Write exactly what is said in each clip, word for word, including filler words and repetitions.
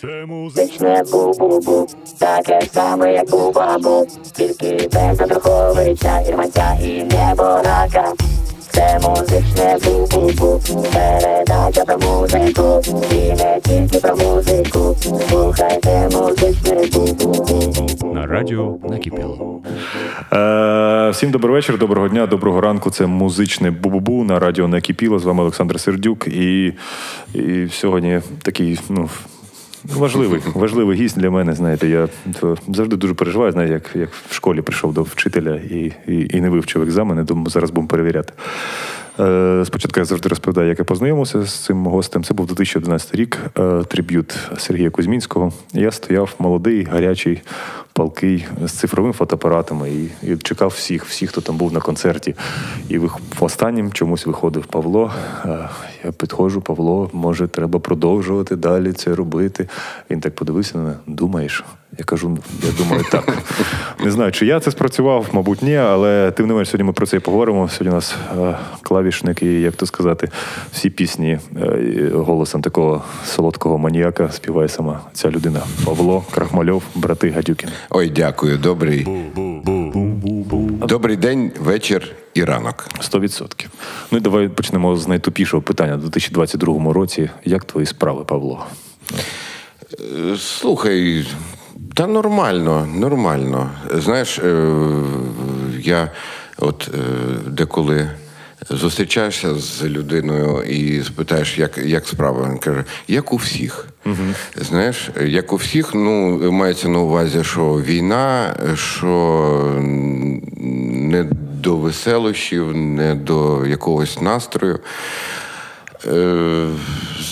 Це музичне бубубу, таке саме, як у бабу, тільки без Андруховича, Ірманця і Неборака. Це музичне бубубу, передача про музику, і не тільки про музику, слухайте музичне бубубу. На радіо накипіло. Е, всім добрий вечір, доброго дня, доброго ранку. Це музичне бубубу на радіо накипіло. З вами Олександр Сердюк. І, і сьогодні такий, ну... Важливий, важливий гість для мене, знаєте, я завжди дуже переживаю, знаєте, як, як в школі прийшов до вчителя і, і, і не вивчив екзамени, думаю, зараз будемо перевіряти. Е, спочатку я завжди розповідаю, як я познайомився з цим гостем. Це був дві тисячі одинадцятий рік, е, триб'ют Сергія Кузьмінського. Я стояв молодий, гарячий, палкий, з цифровим фотоапаратом і, і чекав всіх, всіх, хто там був на концерті. І в останнім чомусь виходив Павло. Е, я підходжу, Павло, може, треба продовжувати далі це робити. Він так подивився на мене, думаєш? Я кажу, я думаю, так. Не знаю, чи я це спрацював, мабуть, ні, але тим не менш, сьогодні ми про це і поговоримо. Сьогодні у нас е, клавішник і, як то сказати, всі пісні е, голосом такого солодкого маніяка співає сама ця людина. Павло Крахмальов, брати Гадюкіни. Ой, дякую, добрий. Добрий день, вечір і ранок. Сто відсотків. Ну і давай почнемо з найтупішого питання. У дві тисячі двадцять другому році, як твої справи, Павло? Слухай... Та нормально, нормально. Знаєш, я от деколи зустрічаєшся з людиною і спитаєш, як, як справа. Він каже, як у всіх. Угу. Знаєш, як у всіх, ну, мається на увазі, що війна, що не до веселощів, не до якогось настрою.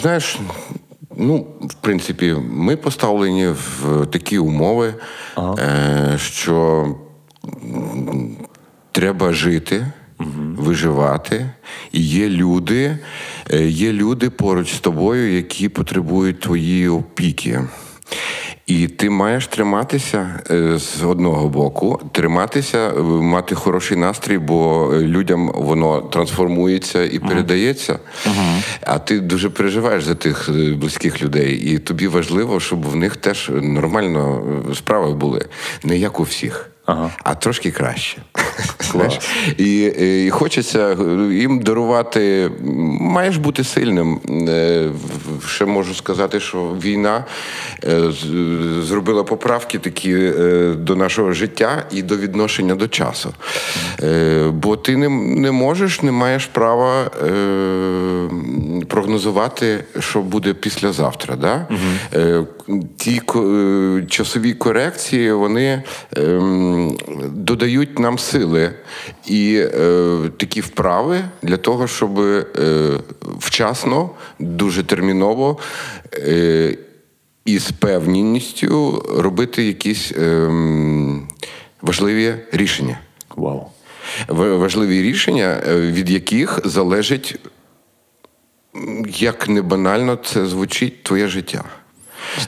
Знаєш... Ну, в принципі, ми поставлені в такі умови, ага. е, що треба жити, угу. виживати. І є люди, е, є люди поруч з тобою, які потребують твоєї опіки. І ти маєш триматися е, з одного боку, триматися, мати хороший настрій, бо людям воно трансформується і uh-huh. передається. Uh-huh. А ти дуже переживаєш за тих близьких людей. І тобі важливо, щоб в них теж нормально справи були. Не як у всіх. Ага. А трошки краще. Клас. і, і хочеться їм дарувати, маєш бути сильним. Ще можу сказати, що війна зробила поправки такі до нашого життя і до відношення до часу. Бо ти не, не можеш, не маєш права прогнозувати, що буде післязавтра. Да? Угу. Ті часові корекції, вони... додають нам сили і е, такі вправи для того, щоб е, вчасно, дуже терміново е, і з певністю робити якісь е, важливі рішення. Вау. Важливі рішення, від яких залежить, як не банально це звучить, твоє життя.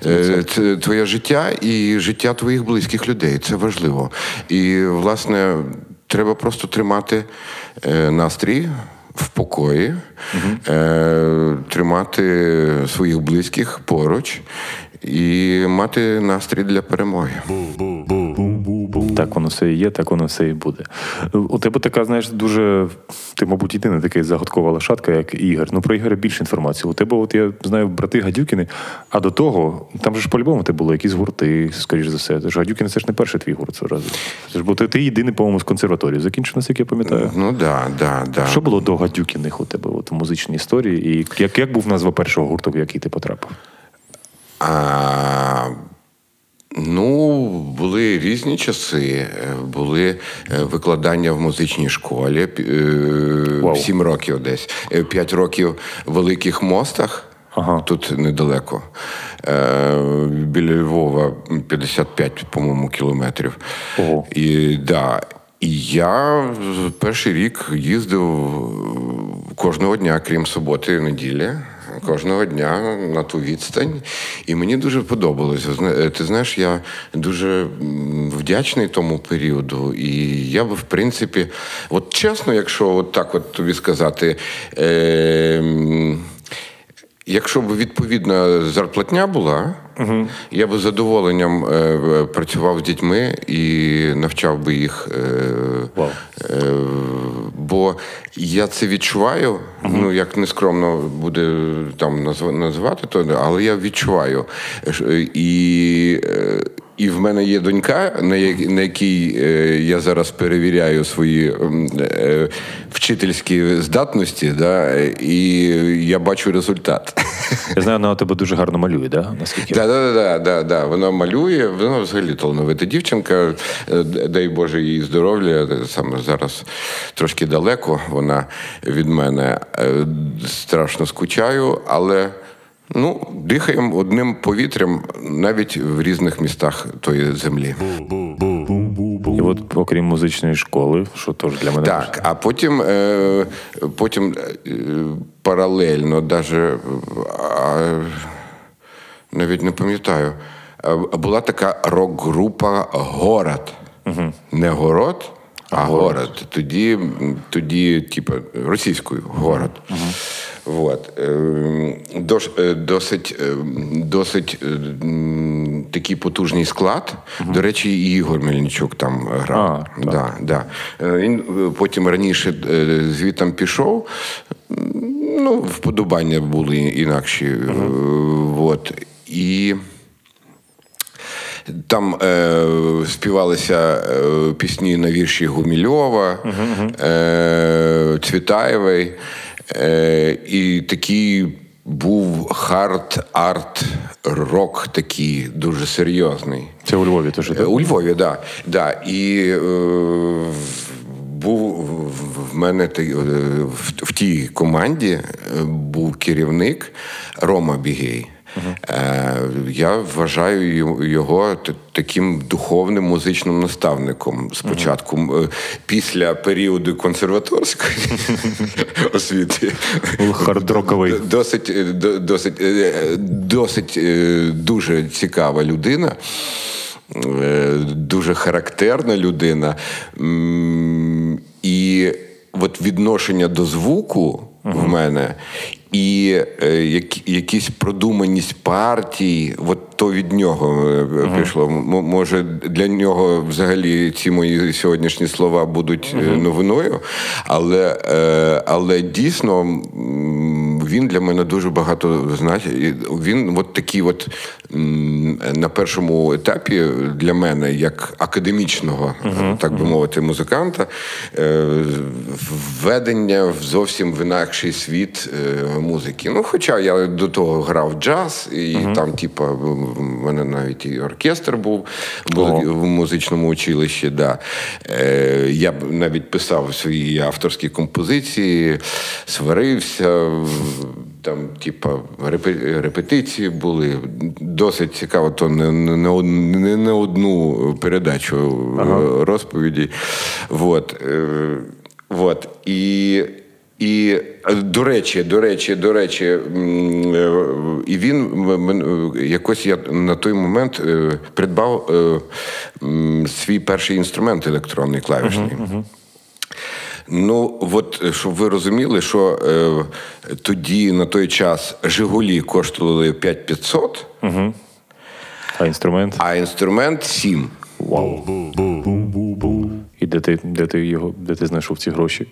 Це твоє життя і життя твоїх близьких людей. Це важливо. І, власне, треба просто тримати настрій в покої, угу. тримати своїх близьких поруч і мати настрій для перемоги. Так воно все і є, так воно все і буде. У тебе така, знаєш, дуже... Ти, мабуть, єдина така загадкова лошадка, як Ігор. Ну, про Ігоря більше інформації. У тебе, от я знаю, брати Гадюкіни, а до того, там же ж по-любому те було якісь гурти, скоріш за все. Тож Гадюкіни – це ж не перший твій гурт. Це ж, бо ти, ти єдиний, по-моєму, з консерваторії. Закінчив нас, як я пам'ятаю. Ну, да, да, да. Що було до Гадюкіних у тебе от, в музичній історії? І як, як був назва першого гурту, в який ти потрапив? А... Ну, були різні часи, були викладання в музичній школі, сім років десь, п'ять років в Великих Мостах, ага. тут недалеко, біля Львова, п'ятдесят п'ять, по-моєму, кілометрів. Ого. І, да, і я перший рік їздив кожного дня, крім суботи і неділі. Кожного дня на ту відстань. І мені дуже подобалося. Ти знаєш, я дуже вдячний тому періоду. І я би, в принципі, от чесно, якщо от так от тобі сказати, е- якщо б відповідна зарплатня була, Угу. Я би з задоволенням е, працював з дітьми і навчав би їх. Е, е, бо я це відчуваю, угу. ну як нескромно буде там називати, то, але я відчуваю. І... Е, І в мене є донька, на якій я зараз перевіряю свої вчительські здатності, да, і я бачу результат. Я знаю, вона у тебе дуже гарно малює, да? Наскільки? Да, да, да, да, да. Вона малює, вона взагалі талановита дівчинка, дай Боже їй здоров'я, саме зараз трошки далеко вона від мене, страшно скучаю, але... Ну, дихаємо одним повітрям навіть в різних містах тої землі. І от окрім музичної школи, що теж для мене... Так, важливо. А потім, е, потім е, паралельно, даже, а, навіть не пам'ятаю, була така рок-група «Город». Угу. Не «Город», а «Город». «Город». Тоді, тоді типу, російською «Город». Угу. Вот. Досить, досить такий потужний склад. Uh-huh. До речі, і Ігор Мельничук там грав. А, да, да. Він потім раніше звідти пішов. Ну, вподобання були інакші. Uh-huh. Вот. І... Там е, співалися е, пісні на вірші Гумільова, uh-huh. е, Цвітаєвої. Е, і такий був хард-арт-рок такий, дуже серйозний. Це у Львові теж? Е, у Львові, так. Да, да. І е, був в мене в, в тій команді був керівник Рома Бігей. Uh-huh. Я вважаю його таким духовним музичним наставником. Спочатку, uh-huh. після періоду консерваторської освіти. Хардроковий. Досить, досить, досить дуже цікава людина. Дуже характерна людина. І от відношення до звуку uh-huh. в мене... І е, які, якісь продуманість партій, от то від нього uh-huh. пішло. М- може, для нього взагалі ці мої сьогоднішні слова будуть uh-huh. новиною, але, е, але дійсно він для мене дуже багато значить. Він от такий от на першому етапі для мене, як академічного, uh-huh. так би мовити, музиканта, е, введення в зовсім в інакший світ е, музики. Ну, хоча я до того грав джаз, і uh-huh. там, типа, в мене навіть і оркестр був oh. в музичному училищі, да. Е, я навіть писав свої авторські композиції, сварився, там, типа, репетиції були. Досить цікаво, то не, не, не, не одну передачу uh-huh. розповіді. Вот. Е, вот. І... І, до речі, до речі, до речі, і він, якось я на той момент придбав свій перший інструмент електронний, клавішний. Uh-huh, uh-huh. Ну, от, щоб ви розуміли, що тоді, на той час, «Жигулі» коштували п'ять тисяч п'ятсот, uh-huh. а інструмент? А інструмент – сім. Вау. І де ти, де ти його, де ти знайшов ці гроші?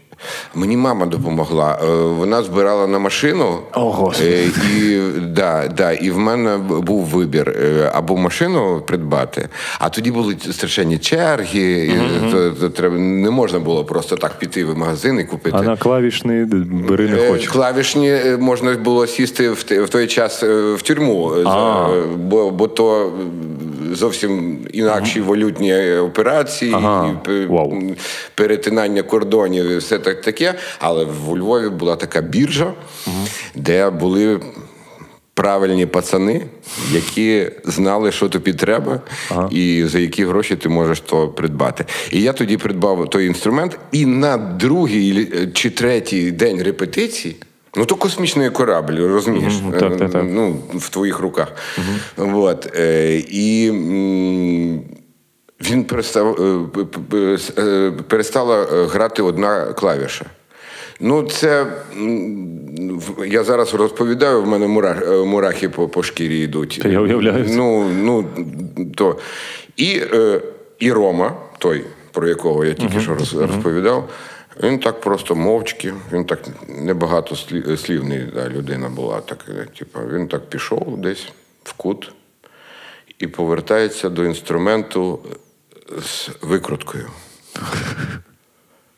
Мені мама допомогла. Вона збирала на машину. О, Господи. І, да, да, і в мене був вибір. Або машину придбати, а тоді були страшенні черги. Mm-hmm. І то, то, то, не можна було просто так піти в магазин і купити. А на клавішні бери не хочу. Клавішні можна було сісти в, в той час в тюрму. За, бо, бо то зовсім інакші mm-hmm. валютні операції. Ага. Wow. Перетинання кордонів і все так таке, але в Львові була така біржа, uh-huh. де були правильні пацани, які знали, що тобі треба, uh-huh. і за які гроші ти можеш то придбати. І я тоді придбав той інструмент, і на другий чи третій день репетиції, ну то космічний корабль, розумієш, uh-huh. так, так, так. Ну, в твоїх руках. Uh-huh. Вот. І... Він перестав, перестала грати одна клавіша. Ну, це, я зараз розповідаю, в мене мурах, мурахи по, по шкірі йдуть. Я уявляю. Ну, ну, то. І, і Рома, той, про якого я тільки uh-huh. що розповідав, uh-huh. він так просто мовчки, він так небагато слівний да, людина була. Так, типу, він так пішов десь в кут і повертається до інструменту з викруткою.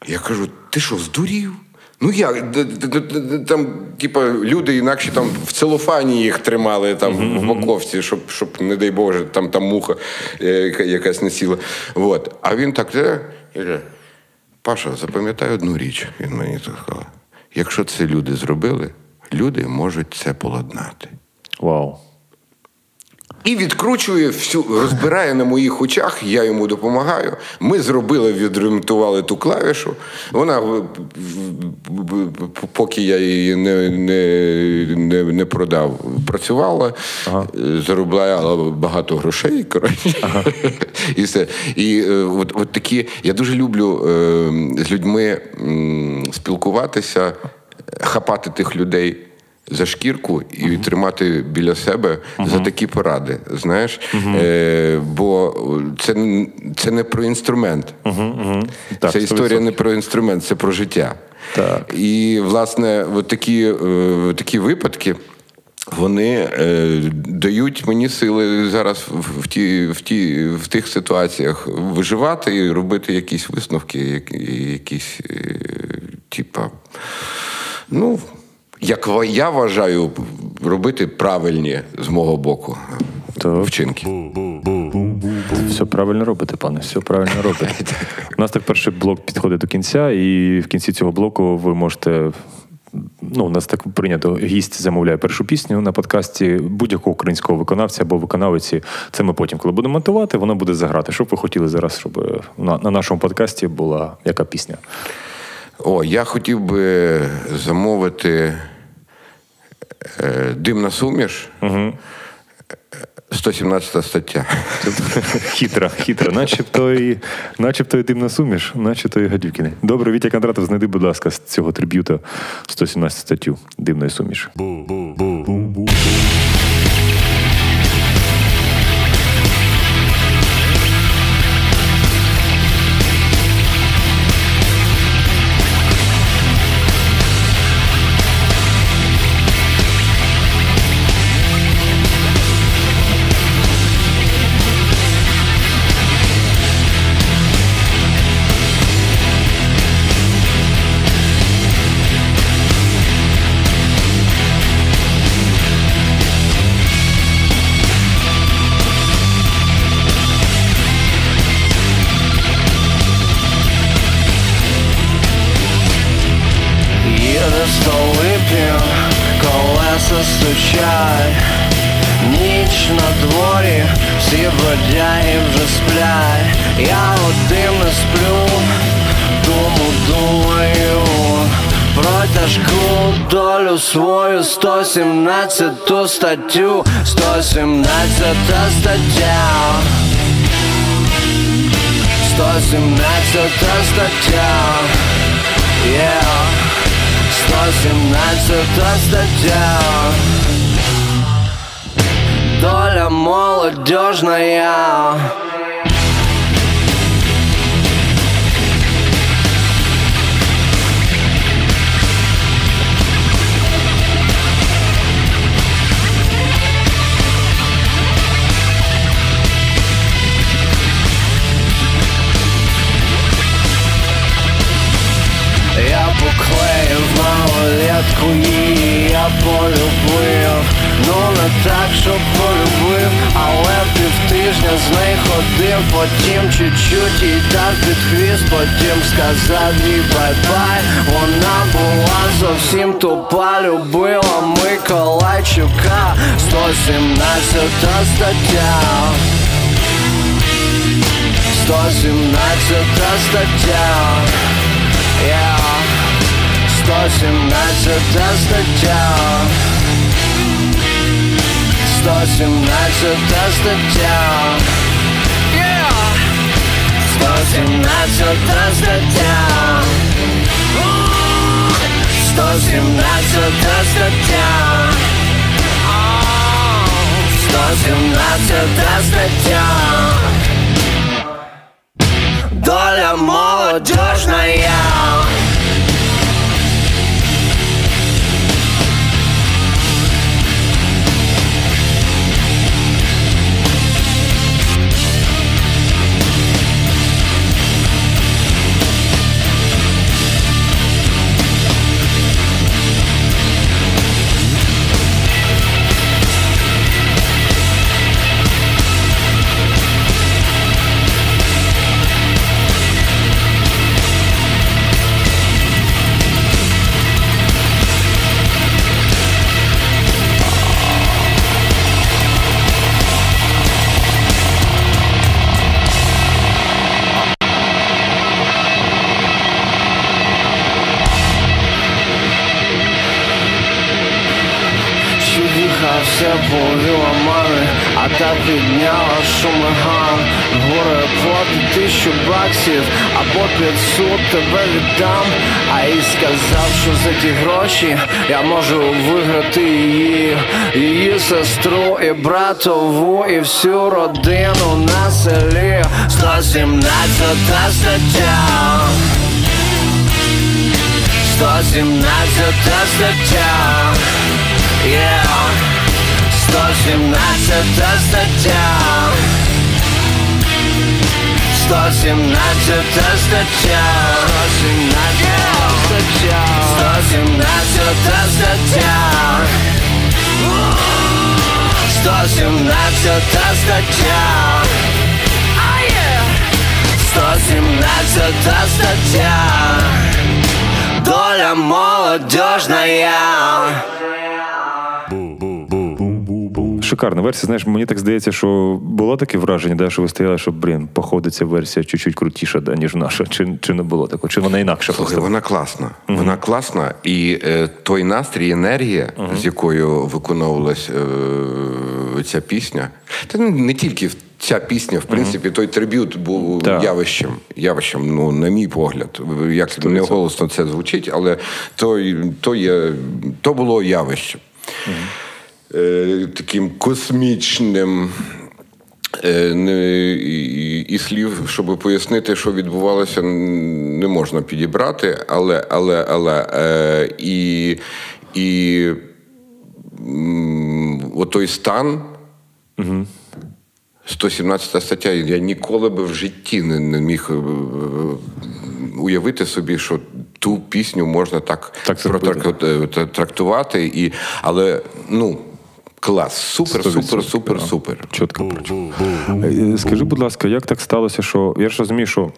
Я кажу, ти що, здурів? Ну як, там, типа, люди інакше там в целофані їх тримали, там, uh-huh, в боковці, щоб, щоб, не дай Боже, там, там муха якась не сіла. Вот. А він так, Паша, запам'ятай одну річ, він мені так сказав. Якщо це люди зробили, люди можуть це поладнати. Вау. Wow. І відкручує, всю, розбирає на моїх очах, я йому допомагаю. Ми зробили, відремонтували ту клавішу. Вона, поки я її не, не, не, не продав, працювала, ага. заробляла багато грошей, коротше. Ага. І все. І от, от такі, я дуже люблю з людьми спілкуватися, хапати тих людей за шкірку і uh-huh. тримати біля себе uh-huh. за такі поради, знаєш? Uh-huh. Е, бо це, це не про інструмент. Uh-huh. Uh-huh. Так, це сто відсотків. Історія не про інструмент, це про життя. Так. І, власне, от такі, е, такі випадки, вони е, дають мені сили зараз в, ті, в, ті, в тих ситуаціях виживати і робити якісь висновки, як, якісь, е, типа, ну... Як я вважаю, робити правильні, з мого боку, то... вчинки. Все правильно робите, пане, все правильно робите. У нас так перший блок підходить до кінця, і в кінці цього блоку ви можете... Ну, у нас так прийнято, гість замовляє першу пісню на подкасті будь-якого українського виконавця або виконавиці. Це ми потім, коли будемо монтувати, воно буде заграти. Що б ви хотіли зараз, щоб на, на нашому подкасті була яка пісня? О, я хотів би замовити е, «Димна суміш», угу. сто сімнадцята стаття. Хитра, хитра. Начебто і, начебто і «Димна суміш», начебто і Гадюкіни. Добре, Вітя Кондратов, знайди, будь ласка, з цього триб'юта сто сімнадцяту статтю «Димної суміш». Бу-бу-бу-бу-бу. Свою сто сімнадцяту статтю, сто сімнадцята стаття, сто сімнадцята стаття, yeah. сто сімнадцята стаття. Доля молодежная. Я поклеїв малолетку її, я полюбив. Ну не так, що полюбив, але півтижня з нею ходив. Потім чуть-чуть їй дав під хвіст, потім сказав їй бай-бай. Вона була зовсім тупа, любила Миколайчука. Сто сімнадцята стаття, сто сімнадцята стаття, yeah. сто сімнадцята стаття, сто сімнадцята стаття, yeah. сто сімнадцята стаття. сто сімнадцята стаття, сто сімнадцята стаття. Доля молодіжная. Я можу виграти її, її сестру і братову, і всю родину на селі. сто сімнадцята стаття, сто сімнадцята стаття, yeah. сто сімнадцята стаття, сто сімнадцята стаття, сто сімнадцята стаття, сто сімнадцята стаття, сто сімнадцята стаття, сто сімнадцята стаття, доля молодіжная. Шикарна версія, знаєш, мені так здається, що було таке враження, да, що ви стояли, що, блін, походу ця версія чуть-чуть крутіша, да, ніж наша, чи, чи не було такого, чи вона інакша? Слухай, просто? Вона класна, mm-hmm. вона класна, і е, той настрій, енергія, mm-hmm. з якою виконувалась е, ця пісня, та не, не тільки ця пісня, в принципі, mm-hmm. той триб'ют був да. явищем, явищем, ну, на мій погляд, як не голосно це звучить, але то, то, є, то було явищем. Mm-hmm. Таким космічним, і слів, щоб пояснити, що відбувалося, не можна підібрати, але, але, але, і, і отой стан, угу. сто сімнадцята стаття, я ніколи би в житті не, не міг уявити собі, що ту пісню можна так, так протрактувати, і, але, ну, клас, супер, супер, супер, супер, супер. Чітко прочу. Скажи, будь ласка, як так сталося, що я ж розумію, що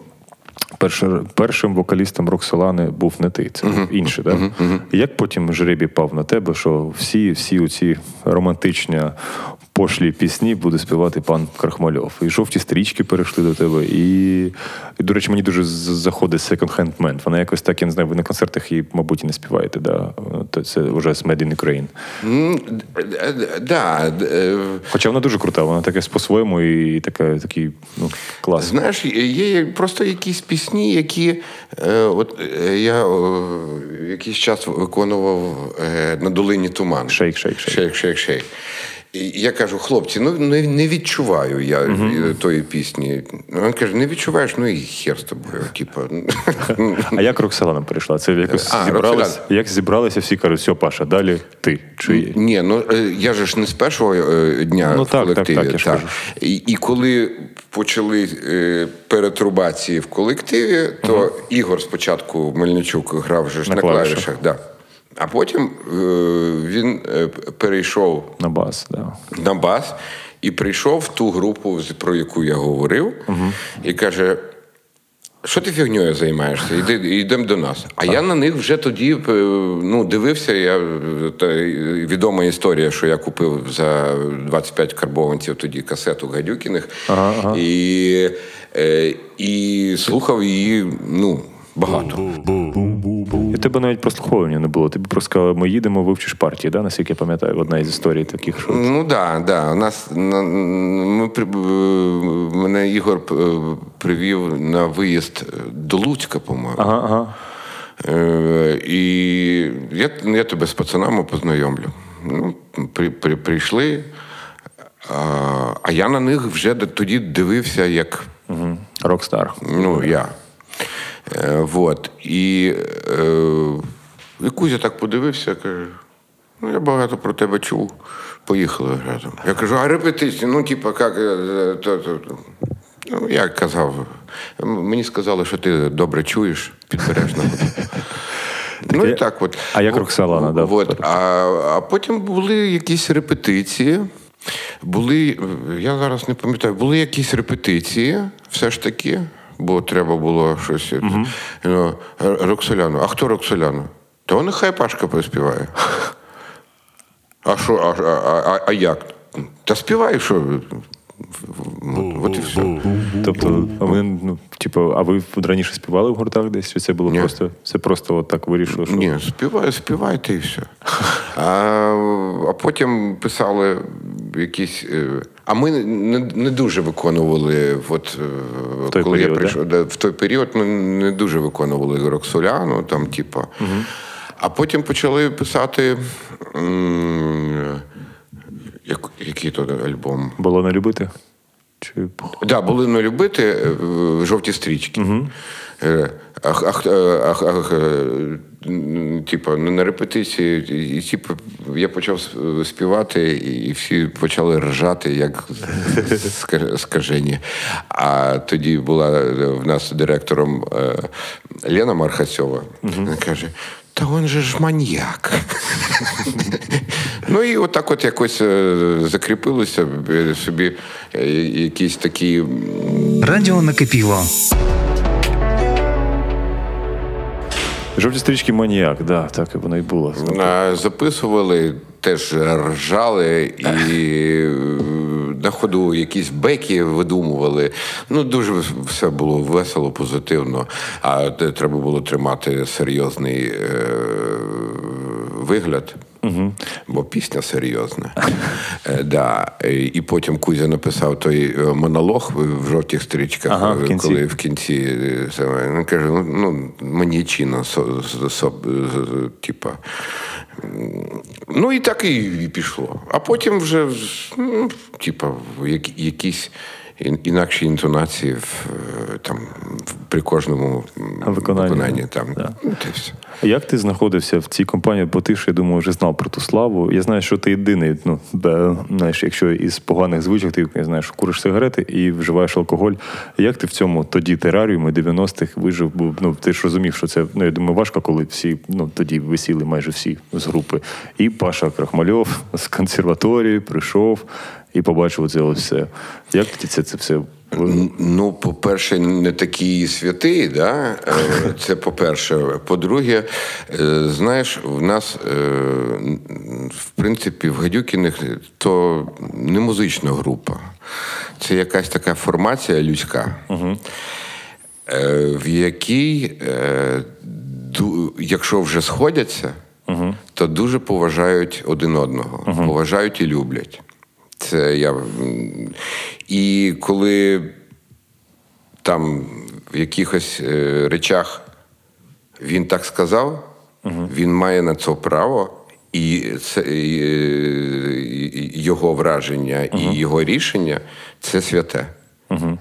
першим, першим вокалістом Роксолани був не ти, це uh-huh. інший, так? Да? Uh-huh. Uh-huh. Як потім жребій пав на тебе, що всі, всі оці романтичні пошлі пісні буде співати пан Крахмальов? І жовті стрічки перейшли до тебе, і, і до речі, мені дуже заходить Second Hand Man. Вона якось так, я не знаю, ви на концертах її, мабуть, і не співаєте, да? Це вже з Made in Ukraine. Да. Mm, mm, Хоча вона дуже крута, вона така по-своєму і така, такий, ну, клас. Знаєш, є просто якісь пісні, які е, от е, я е, якийсь час виконував е, на долині туман. Шейк, шейк, шейк. Шейк, шейк, шейк. І я кажу, хлопці, ну не відчуваю я uh-huh. тої пісні. Він каже, не відчуваєш, ну і хер з тобою. Типу. А як Роксолана перейшла? Це якось а, зібралися, як зібралися всі, кажуть, все, Паша, далі ти. Чи... Ні, ну я же ж не з першого дня ну, в так, колективі. Так, так, я так. І, і коли почали перетрубації в колективі, то uh-huh. Ігор спочатку, Мельничук, грав же ж на, на клавішах. клавішах да. А потім е- він е- перейшов на бас, да. на бас і прийшов в ту групу, про яку я говорив, угу. і каже, що ти фігньою займаєшся, іди, йдемо до нас. А так. я на них вже тоді ну, дивився, я, та, відома історія, що я купив за двадцять п'ять карбованців тоді касету Гадюкіних, ага, ага. І, е- і слухав її, ну, багато. І тебе навіть прослуховування не було. Ти б просто сказали, ми їдемо, вивчиш партії, да? Наскільки я пам'ятаю, одна із історій таких, що... Ну, так, да, да. Нас, на, ми, мене Ігор привів на виїзд до Луцька, по-моєму. Ага, ага. І я, я тебе з пацанами познайомлю. Ну, при, при, прийшли, а, а я на них вже тоді дивився як... Угу. Рокстар. Ну, я. Е, вот. І, е, і Кузя так подивився, каже, ну, я багато про тебе чув. Поїхали разом. Я кажу, а репетиції? Ну, типа, як... Ну, я казав, мені сказали, що ти добре чуєш, підбереш на воду. Ну, і так от. А як Роксолана, да? От, а, а потім були якісь репетиції, були, я зараз не пам'ятаю, були якісь репетиції, все ж таки, бо треба було щось. Угу. Ну, Роксоляну. А хто Роксоляну? Та вона хай Пашка поспіває. А що, а, а, а, а як? Та співай, що... От і все. Тобто, а ви, ну, типу, а ви раніше співали в гуртах десь? Чи це було Ні. просто, це просто от так вирішило? Що... Ні, співай, співайте і все. А, а потім писали якісь... А ми не, не дуже виконували, от, коли період, я прийшов, да? в той період ми не дуже виконували Роксоляну, там, типу. Угу. А потім почали писати... М- Як, який то альбом? «Було не любити»? Чи... Так, да, «Було не любити», «Жовті стрічки». Угу. Ах, ах, ах, ах, типа, на репетиції і, типа, я почав співати, і всі почали ржати, як скажені. А тоді була в нас директором Лена Мархацьова. Угу. Вона каже... Та він же ж маньяк. Ну і отак от якось закріпилося собі якісь такі... Радіо накипіло. «Жовті стрічки» маньяк, так, да, так воно і було. Записували, теж ржали і... На ходу якісь беки видумували. Ну, дуже все було весело, позитивно. А треба було тримати серйозний е- вигляд. Угу. Бо пісня серйозна. е, да. І потім Кузя написав той монолог в «Жовтих стрічках», ага, в коли в кінці саме, він каже, ну, маньячина, со, со, со, типа. Ну, і так і, і пішло. А потім вже, ну, типа, як, якісь інакші інтонації в, там, при кожному виконанні. виконанні там. Да. Як ти знаходився в цій компанії? Бо ти ж, я думаю, вже знав про ту славу. Я знаю, що ти єдиний, ну, де, знаєш, якщо із поганих звичок ти, я знаю, куриш сигарети і вживаєш алкоголь. Як ти в цьому тоді тераріумі дев'яностих вижив? Бо, ну, ти ж розумів, що це, ну, я думаю, важко, коли всі, ну, тоді висіли майже всі з групи. І Паша Крахмальов з консерваторії прийшов і побачив це все. Як це, це все? Ну, по-перше, не такий святий, да? Це по-перше. По-друге, знаєш, в нас, в принципі, в Гадюкіних то не музична група. Це якась така формація людська, угу. в якій, якщо вже сходяться, угу. то дуже поважають один одного, угу. поважають і люблять. Це я... І коли там в якихось е, речах він так сказав, угу. він має на це право, і це, і, і, його враження, угу. і його рішення – це святе. Угу.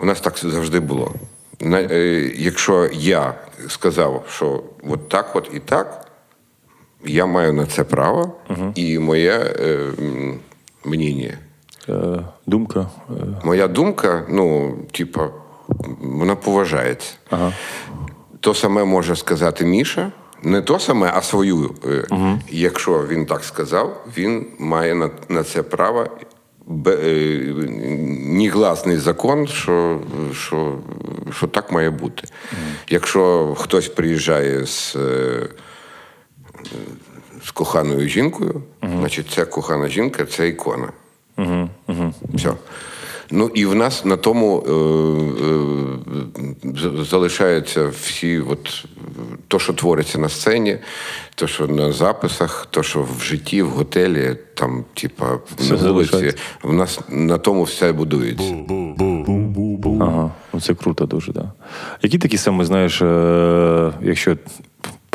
У нас так завжди було. На, е, якщо я сказав, що от так от і так, я маю на це право, угу. і моє... Е, мніння. Думка? Моя думка, ну, типа, вона поважається. Ага. То саме може сказати Міша, не то саме, а свою. Угу. Якщо він так сказав, він має на, на це право. Бе, негласний закон, що, що, що так має бути. Угу. Якщо хтось приїжджає з... з коханою жінкою, uh-huh. значить, ця кохана жінка – це ікона. Uh-huh. Uh-huh. Все. Ну, і в нас на тому е- е- залишаються всі, от, то, що твориться на сцені, то, що на записах, то, що в житті, в готелі, там, типа, на вулиці. В нас на тому все будується. Бу-бу-бу-бу-бу-бу. Ага. Це круто дуже, так. Да. Які такі саме, знаєш, якщо,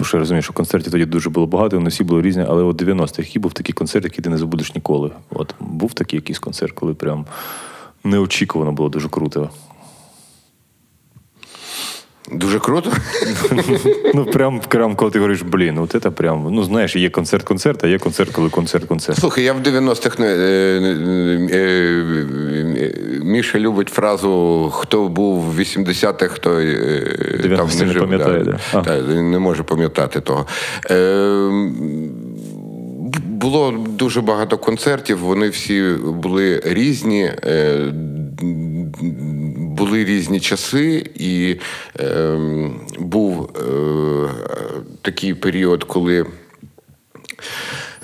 що я розумію, що концертів тоді дуже було багато, вони всі були різні, але от дев'яностих, який був такий концерт, який ти не забудеш ніколи? От, був такий якийсь концерт, коли прям неочікувано було дуже круто? Дуже круто? Ну, прям, прям, коли ти говориш, блін, от це прям, ну, знаєш, є концерт-концерт, а є концерт, коли концерт-концерт. Слухай, я в дев'яностих, Міша любить фразу, хто був в вісімдесятих, хто там не жив. пам'ятає, да? Так, не може пам'ятати того. Було дуже багато концертів, вони всі були різні, були різні часи, і е, був е, такий період, коли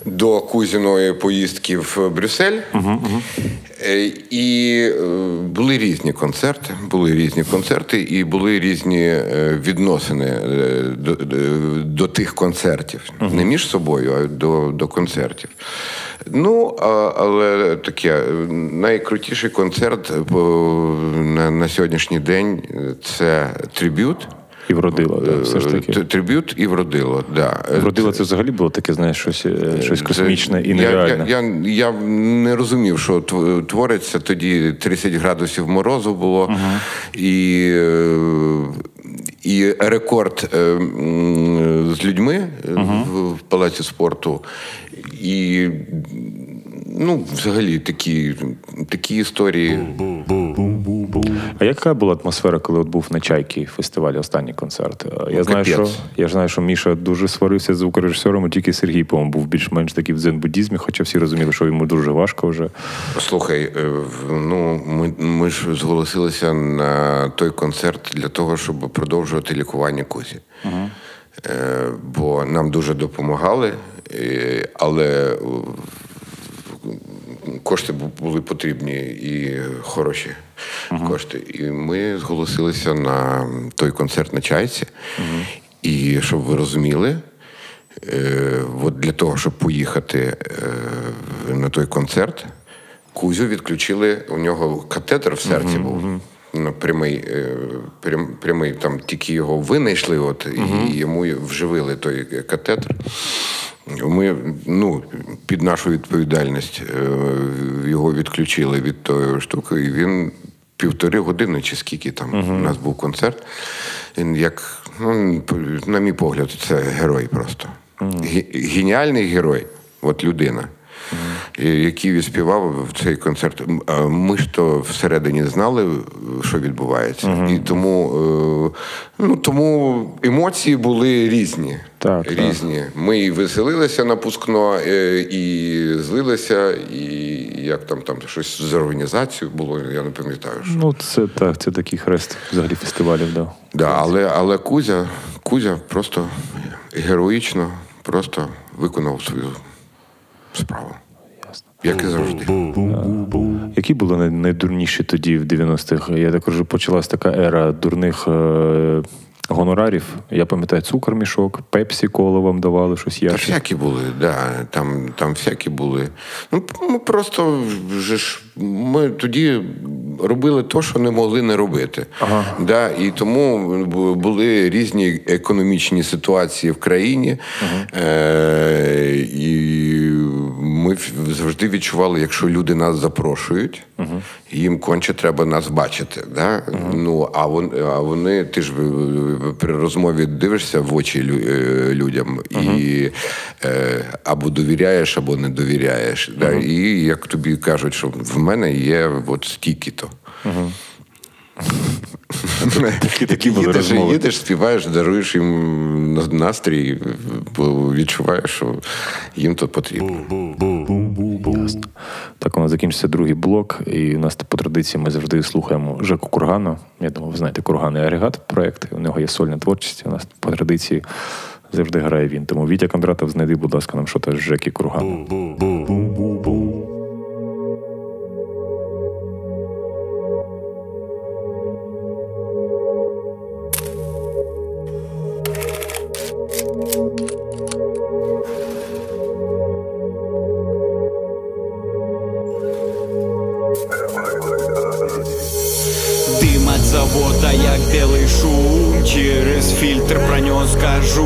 до Кузіної поїздки в Брюссель, uh-huh, uh-huh. Е, і е, були різні концерти, були різні концерти, і були різні е, відносини е, до, до тих концертів. Uh-huh. Не між собою, а до, до концертів. Ну, а, але таке, найкрутіший концерт по, на, на сьогоднішній день – це триб'ют. І вродило, так, все ж таки. Триб'ют і вродило, так. Да. Вродило це взагалі було таке, знаєш, щось, щось космічне і нереальне. Я, я, я, я не розумів, що твориться. Тоді тридцять градусів морозу було. Ага. І... І рекорд е, з людьми uh-huh. в, в Палаці спорту. І, ну, взагалі, такі, такі історії. А яка була атмосфера, коли от був на Чайці фестивалі останній концерт? Я знаю, що, я знаю, що Міша дуже сварився з звукорежисером, а тільки Сергій, по-моєму, був більш-менш такий в дзен-буддізмі, хоча всі розуміли, що йому дуже важко вже. Слухай, ну, ми, ми ж зголосилися на той концерт для того, щоб продовжувати лікування Кузі. Угу. Бо нам дуже допомагали, але... Кошти були потрібні і хороші uh-huh. кошти. І ми зголосилися на той концерт на Чайці. Uh-huh. І, щоб ви розуміли, е, от для того, щоб поїхати е, на той концерт, Кузю відключили, у нього катетер в серці uh-huh. був. Прямий, прям, прямий, там тільки його винайшли, от, uh-huh. і йому вживили той катетер. Ми, ну, під нашу відповідальність його відключили від тої штуки, і він півтори години, чи скільки там uh-huh. у нас був концерт, він як, ну, на мій погляд, це герой просто. Uh-huh. Геніальний герой, от людина, uh-huh. який відспівав в цей концерт. Ми ж то всередині знали, що відбувається, uh-huh. і тому, ну, тому емоції були різні. Так, різні. Так. Ми і веселилися напускно, і злилися, і як там, там щось з організацією було, я не пам'ятаю. Що. Ну, це так, це такий хрест взагалі фестивалів, да. Да, але, але Кузя, Кузя просто героїчно просто виконав свою справу. Як і завжди. Які були найдурніші тоді в дев'яностих? Я так кажу, почалась така ера дурних гонорарів. Я пам'ятаю, цукор-мішок, пепсі коло вам давали, щось яке. Та всякі були, так. Да. Там, там всякі були. Ну, ми просто вже ж, ми тоді робили те, що не могли не робити. Ага. Да, і тому були різні економічні ситуації в країні. Ага. Е- і ми завжди відчували, якщо люди нас запрошують, ага. їм конче треба нас бачити. Да? Ага. Ну, а вони, а вони, ти ж при розмові дивишся в очі людям, uh-huh. і е, або довіряєш, або не довіряєш. Uh-huh. Да? І як тобі кажуть, що в мене є от стільки-то. Uh-huh. Такі були розмови. Їдеш, співаєш, даруєш їм настрій, бо відчуваєш, що їм то потрібно. Ясно. Так, у нас закінчився другий блок, і у нас по традиції ми завжди слухаємо Жеку Кургана. Я думаю, ви знаєте, Курган і Агрегат проєкт, у нього є сольна творчість, у нас по традиції завжди грає він. Тому Вітя Кондратов, знайди, будь ласка, нам щось з Жеки Кургана. завод, а як білий шум, через фільтр про нього скажу.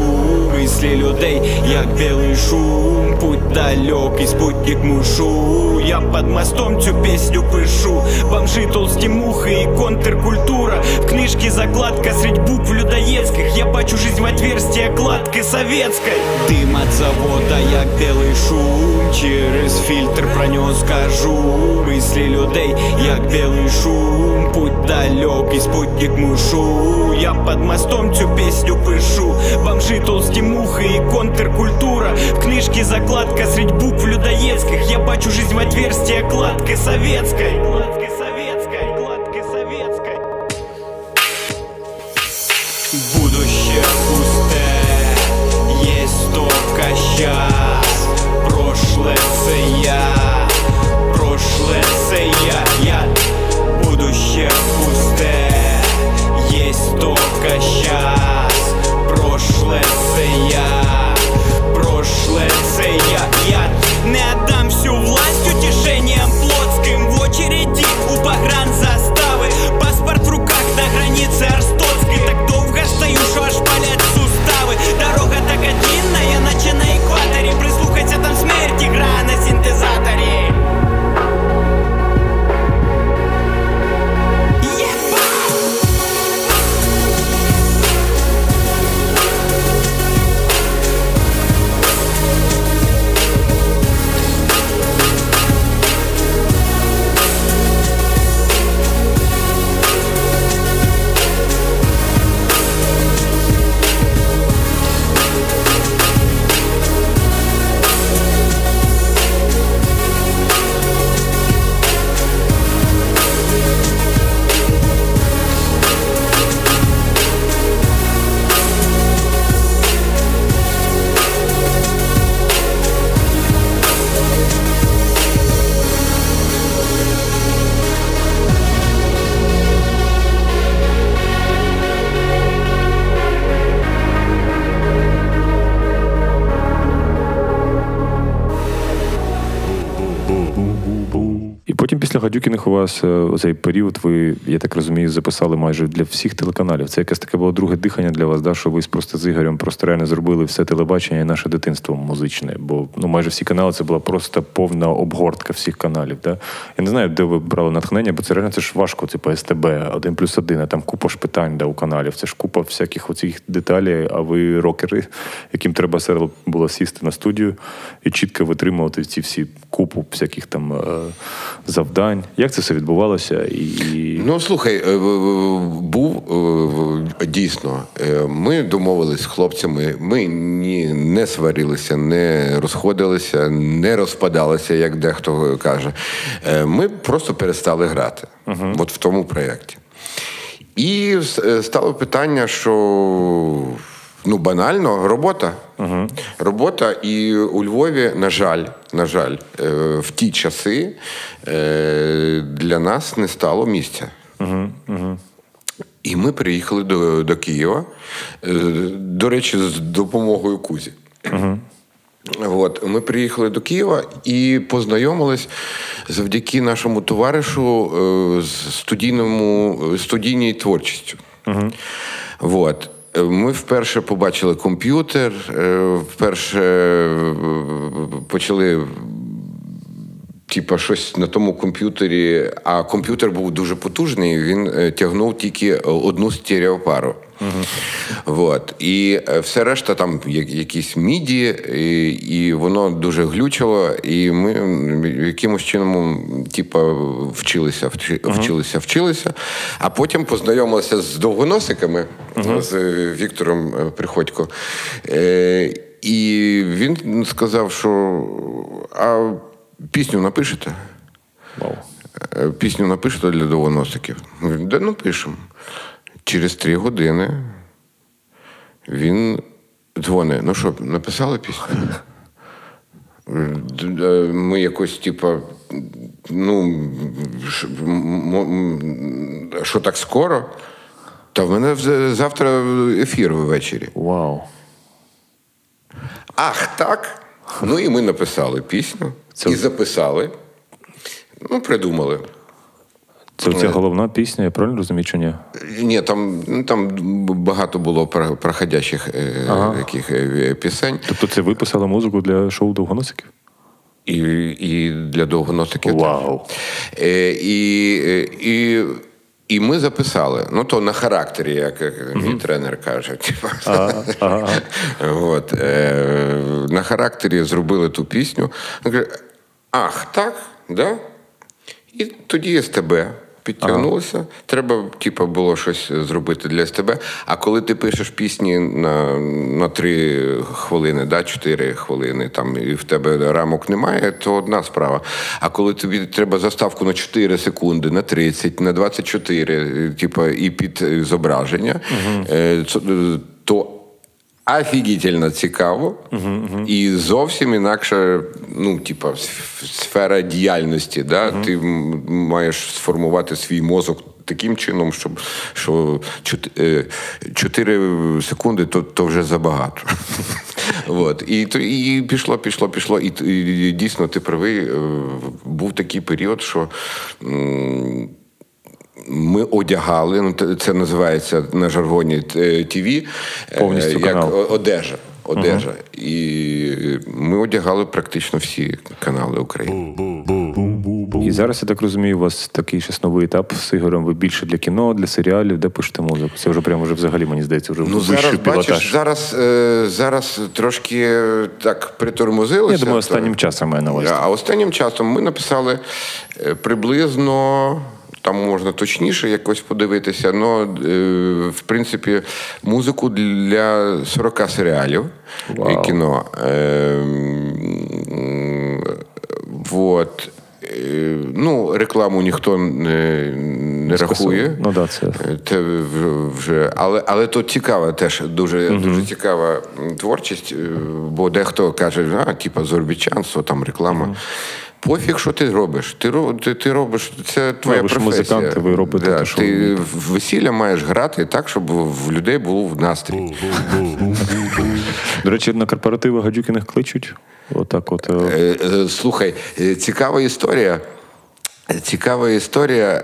Мислі людей, як білий шум, путь далекий, спутник мушу. Я под мостом цю песню пишу, бомжи, толсті мухи і контркультура. В книжке закладка средь букв людоедских, я бачу жизнь в отверстие кладки советской. Дым от завода, як білий шум, через фільтр про нього скажу. Мислі людей, як білий шум, путь далекий, спутник мушу. Я под мостом цю песню пишу, бомжи, толсті мухи і контркультура. В книжке закладка средь букв людоедских, я бачу жизнь в отверстие кладки советской. Будущее пустое, есть только сейчас. Прошлое це я, прошлое це я, я. Будущее пустое, есть только сейчас. Прошлое це я, прошлое це я, я. Не отдам всю власть утешением плотским, в очереди у погранзаставы, паспорт в руках на границе Арстоцкой. Так долго стою, что аж палят суставы. Дорога так длинная, наче на экваторе. Прислухайся, там смерть, игра на синтезаторе. Гадюкіних у вас цей період, ви, я так розумію, записали майже для всіх телеканалів. Це якесь таке було друге дихання для вас, да? Що ви просто з Ігорем просто реально зробили все телебачення і наше дитинство музичне. Бо ну, майже всі канали, це була просто повна обгортка всіх каналів. Да? Я не знаю, де ви брали натхнення, бо це реально це ж важко, типу ес те бе, один плюс один, а там купа ж питань да, у каналів. Це ж купа всяких оцих деталей, а ви рокери, яким треба було сісти на студію і чітко витримувати ці всі купу всяких там завдань. Як це все відбувалося? І... Ну, слухай, був, дійсно, ми домовились з хлопцями, ми ні, не сварилися, не розходилися, не розпадалися, як дехто каже. Ми просто перестали грати, uh-huh. от в тому проєкті. І стало питання, що, ну, банально, робота. Uh-huh. Робота, і у Львові, на жаль, на жаль, в ті часи для нас не стало місця. Uh-huh. Uh-huh. І ми приїхали до, до Києва, до речі, з допомогою Кузі. Uh-huh. От, ми приїхали до Києва і познайомились завдяки нашому товаришу з студійному, студійній творчістю. Uh-huh. От. Ми вперше побачили комп'ютер, вперше почали типу, щось на тому комп'ютері, а комп'ютер був дуже потужний, він тягнув тільки одну стереопару. Uh-huh. От. І все решта там якісь міді, і, і воно дуже глючило, і ми якимось чином типу, вчилися, вчилися, вчилися, а потім познайомилися з Довгоносиками, uh-huh. з Віктором Приходько. І він сказав, що а пісню напишете? Wow. Пісню напишете для Довгоносиків? Да, ну, пишемо. Через три години він дзвонить. Ну що, написали пісню? Ми якось, типа, ну, що так скоро? Та в мене завтра ефір ввечері. Вау. Ах, так? Ну і ми написали пісню. Це... І записали. Ну, придумали. Тобто головна пісня, я правильно розумію, чи ні? Ні, там, ну, там багато було проходящих ага. яких пісень. Тобто це ви писали музику для шоу «Довгоносиків»? І, і для «Довгоносиків». Вау! І, і, і ми записали. Ну, то на характері, як мій угу. тренер каже. Ага, ага. От, на характері зробили ту пісню. Він каже, ах, так? Да? І тоді СТБ підтягнулося. Ага. Треба, типу, було щось зробити для СТБ. А коли ти пишеш пісні на, на три хвилини, да, чотири хвилини, там, і в тебе рамок немає, то одна справа. А коли тобі треба заставку на чотири секунди, на тридцять, на двадцять чотири, типу, і під зображення, угу. то офігітельно цікаво, uh-huh, uh-huh. і зовсім інакше, ну, типа, сфера діяльності, да? Uh-huh. Ти маєш сформувати свій мозок таким чином, щоб, що чотири секунди то, то вже забагато. От. І, і пішло, пішло, пішло. І, і дійсно, ти правий, був такий період, що ми одягали, ну це називається на жаргоні ТІВІ, повністю як канал. одежа. одежа. Угу. І ми одягали практично всі канали України. І зараз, я так розумію, у вас такий щас новий етап з Ігорем. Ви більше для кіно, для серіалів, де пишете музику? Це вже прямо вже взагалі, мені здається, вже ну, зараз, бачиш, зараз, зараз трошки так притормозилося. Я думаю, останнім то... часом маю на увазі. А останнім часом ми написали приблизно... Там можна точніше якось подивитися, але, в принципі, музику для сорока серіалів wow. і кіно. Вот. Ну, рекламу ніхто не, не рахує. Ну, да, це. Це вже, але, але то цікава теж, дуже, угу. дуже цікава творчість, бо дехто каже, а, типа, зорбічанство, там реклама. Угу. Пофіг, що ти робиш. Ти, ти, ти робиш, це твоя професія. Ви ж музиканти, ви робите да, те, що... Ти в весілля маєш грати так, щоб в людей був настрій. До речі, на корпоративи Гадюкіних кличуть? Отак от. Слухай, цікава історія. Цікава історія.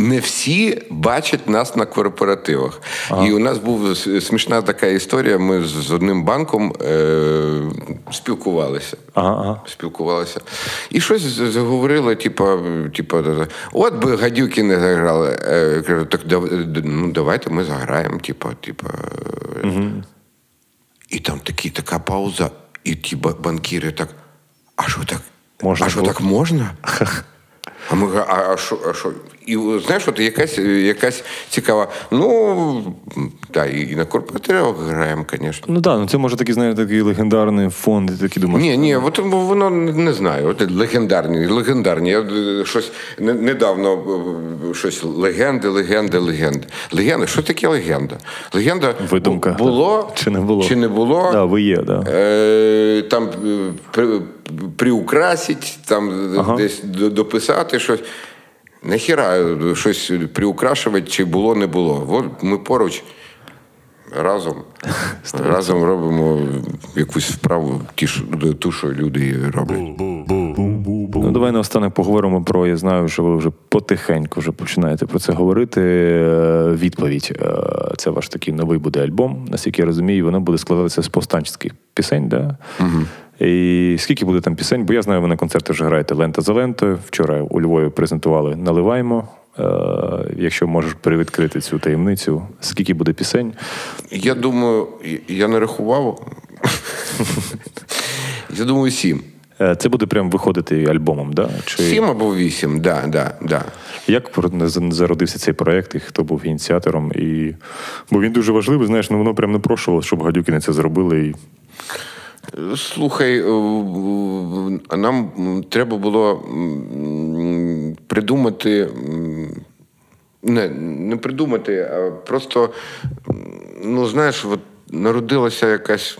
Не всі бачать нас на корпоративах. Ага. І у нас була смішна така історія. Ми з одним банком е- спілкувалися. Ага. спілкувалися. І щось заговорили, типа, типа, от би Гадюкіни заграли. Е- кажу, так ну, давайте ми заграємо. Типа, типа. Угу. І там такі, така пауза. І ті банкіри так, а що так? Можна а що так можна? А ми кажемо, а що, а що? І, знаєш, от якась, якась цікава, ну, да, і на корпоративах граємо, звісно. Ну, так, да, це, може, такий, знаєш, такий легендарний фонд, такі думаєш. Ні, ні, от, воно, не знаю, от, легендарні, легендарні. Я щось, не, недавно, щось, легенди, легенди, легенди. Легенди, що таке легенда? Легенда видумка, було, чи не було, чи не було. Да, ви є, да. Е, там, при, приукрасить, там, ага. десь дописати щось. Нахіра щось приукрашувати, чи було, не було. От ми поруч разом, разом робимо якусь справу, ту, що люди роблять. Ну, давай наостанок поговоримо про, я знаю, що ви вже потихеньку вже починаєте про це говорити. Відповідь. Це ваш такий новий буде альбом. Наскільки я розумію, воно буде складатися з повстанських пісень, да? Угу. І скільки буде там пісень? Бо я знаю, ви на концерти вже граєте «Лента за лентою». Вчора у Львові презентували «Наливаймо». Е, якщо можеш привідкрити цю таємницю, скільки буде пісень? Я думаю, я не рахував. Я думаю, сім. Це буде прямо виходити альбомом, да? Чи... Сім або вісім, да, да, да. Як зародився цей проєкт і хто був ініціатором? І... Бо він дуже важливий, знаєш, ну воно прям напрошувало, щоб Гадюкіни це зробили і... Слухай, нам треба було придумати, не, не придумати, а просто, ну, знаєш, от народилася якась,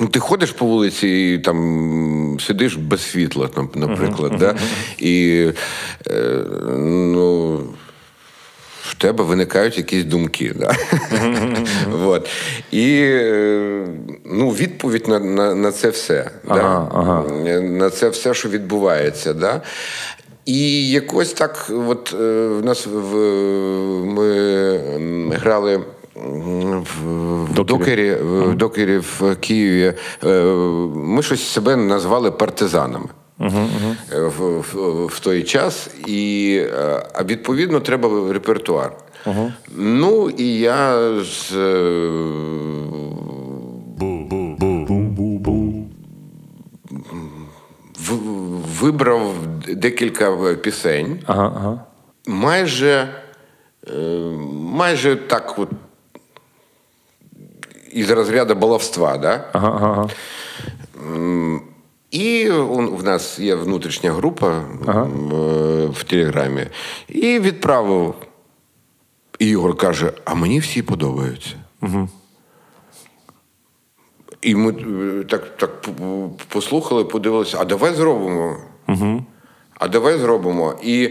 ну, ти ходиш по вулиці і там сидиш без світла, там, наприклад, uh-huh, да? Uh-huh. І, е, ну... в тебе виникають якісь думки. Да? Mm-hmm. Вот. І ну, відповідь на, на, на це все. Ага, да? Ага. На це все, що відбувається. Да? І якось так, от в нас в, ми грали в докері, в докері в Києві. Ми щось себе назвали партизанами. Uh-huh, uh-huh. В, в, в той час, і, а відповідно, треба репертуар. Uh-huh. Ну, і я з... В, вибрав декілька пісень. Uh-huh, uh-huh. Майже, майже так от, із розряду баловства, да? Uh-huh, uh-huh. І в нас є внутрішня група, ага, в Телеграмі. І відправив. І Ігор каже, а мені всі подобаються. Угу. І ми так, так послухали, подивилися, а давай зробимо. Угу. А давай зробимо. І,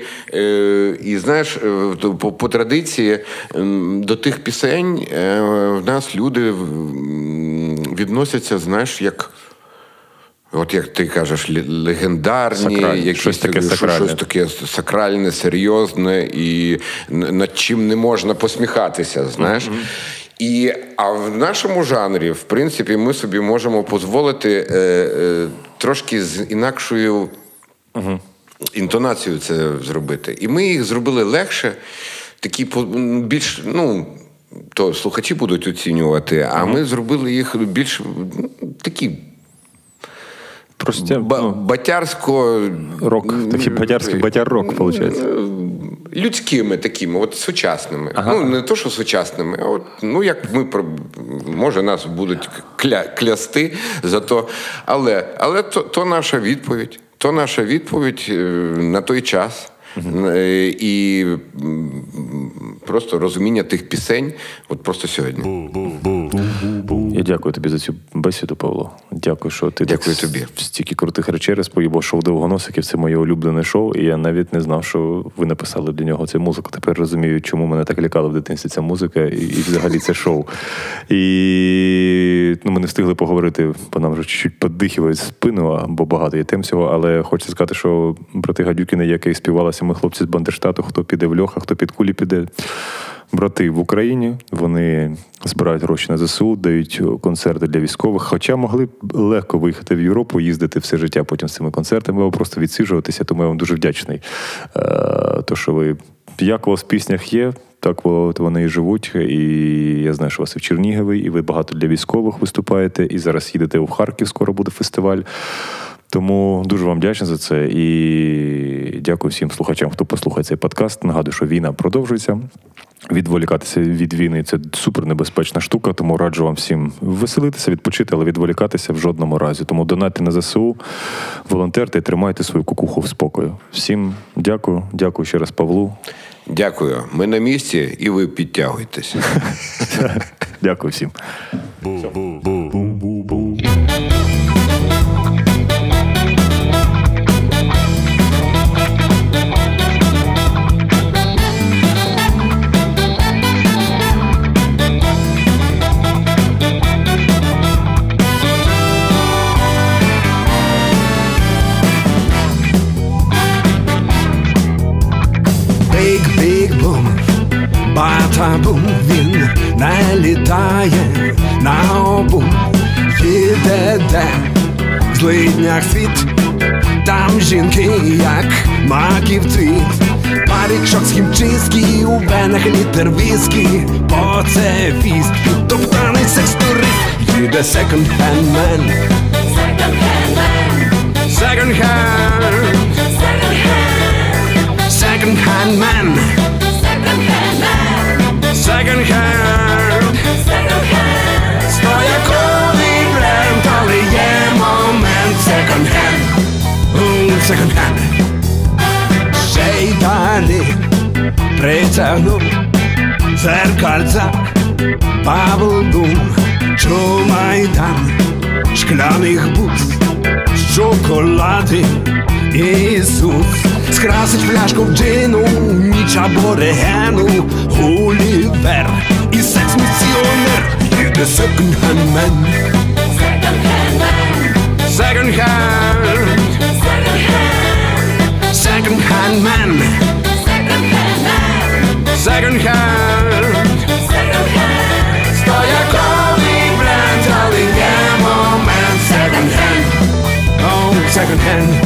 і знаєш, по, по традиції до тих пісень в нас люди відносяться, знаєш, як... От як ти кажеш, легендарні, сакральні. Якісь, щось таке сакральне, щось таке сакральне, серйозне, і над чим не можна посміхатися, знаєш. Mm-hmm. І, а в нашому жанрі, в принципі, ми собі можемо дозволити е, е, трошки з інакшою mm-hmm. інтонацією це зробити. І ми їх зробили легше, такі більш, ну... То слухачі будуть оцінювати, mm-hmm. а ми зробили їх більш такі... Просто Ба- ну, батярсько... Рок, такий батярський батяр-рок, виходить. Людськими такими, от сучасними. Ага. Ну, не то, що сучасними, а от, ну, як ми, може, нас будуть кля- клясти за то. Але, але то, то наша відповідь. То наша відповідь на той час. Угу. І просто розуміння тих пісень от просто сьогодні. Я дякую тобі за цю бесіду, Павло. Дякую, що ти дякую так тобі. Стільки крутих речей розповів, бо шоу «Довгоносиків» – це моє улюблене шоу, і я навіть не знав, що ви написали для нього цю музику. Тепер розумію, чому мене так лякала в дитинстві ця музика і, і взагалі це шоу. І ну, ми не встигли поговорити, бо нам вже чуть-чуть подихівають спину, бо багато є тем цього, але хочу сказати, що брати Гадюкіни, який співалася, ми хлопці з Бандерштату, хто піде в льоха, хто під кулі піде. Брати в Україні, вони збирають гроші на ЗСУ, дають концерти для військових, хоча могли б легко виїхати в Європу, їздити все життя потім з цими концертами, або просто відсиджуватися, тому я вам дуже вдячний. То, що ви, як у вас в піснях є, так от вони і живуть, і я знаю, що у вас і в Чернігові, і ви багато для військових виступаєте, і зараз їдете у Харків, скоро буде фестиваль. Тому дуже вам вдячний за це і дякую всім слухачам, хто послухає цей подкаст. Нагадую, що війна продовжується. Відволікатися від війни – це супернебезпечна штука, тому раджу вам всім веселитися, відпочити, але відволікатися в жодному разі. Тому донатьте на ЗСУ, волонтерте і тримайте свою кукуху в спокою. Всім дякую. Дякую ще раз Павлу. Дякую. Ми на місці і ви підтягуйтесь. Дякую всім. Батабум він налітає на обум, їде де в злиднях світ, там жінки як маківці, парічок з хімчистки, у венах літер віскі, бо це фіст, підтоптаний секс-турист, їде секонд-хенд мен, секонд-хенд, секонд-хенд мен, second hand, second hand. Stoja koli brand, ali je moment second hand, mm, second hand. Ще й далі притягнув зеркальця Павел Дум, Чумайдан, шкляних бус, шоколади Ісус. Скрасить пляшку в джину, ніч аборигену, Гулівер і секс-місіонер. Їде секонд-хенд мен, секонд-хенд мен, секонд-хенд, секонд-хенд, секонд-хенд. hand man. Second hand man. Second hand. Second hand. Стояковий бренд, але є момент. Second hand. Oh, second hand.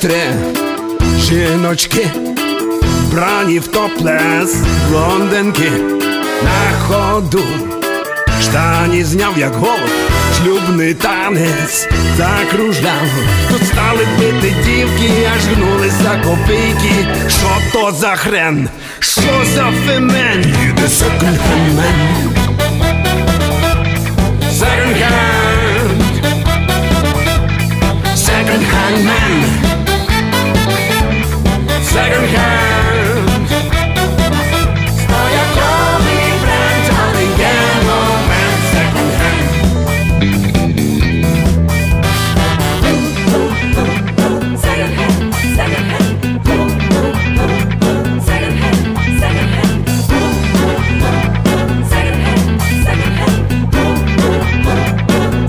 Три жіночки, вбрані в топлес, блондинки на ходу, штані зняв як голуб, шлюбний танець закружляв. Тут стали бити дівки, аж гнулись за копійки. Що то за хрен? Що за фемен? You the second hand man. Second hand. Second hand man. Second hand. Стояковий бренд, але є момент. Second hand. Second hand. Second hand. Second hand. Second hand. Second hand. Second hand.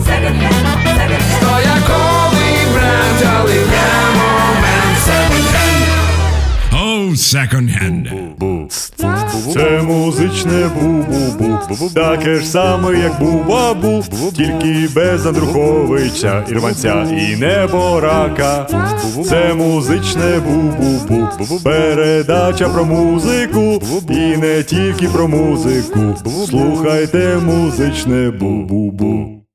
Second hand. Стояковий бренд, але є момент. Second hand. Second hand. Це музичне бубубу, таке ж саме, як бубабу, тільки без Андруховича, Ірванця і Неборака. Це музичне бубубу, передача про музику, і не тільки про музику. Слухайте музичне бубубу.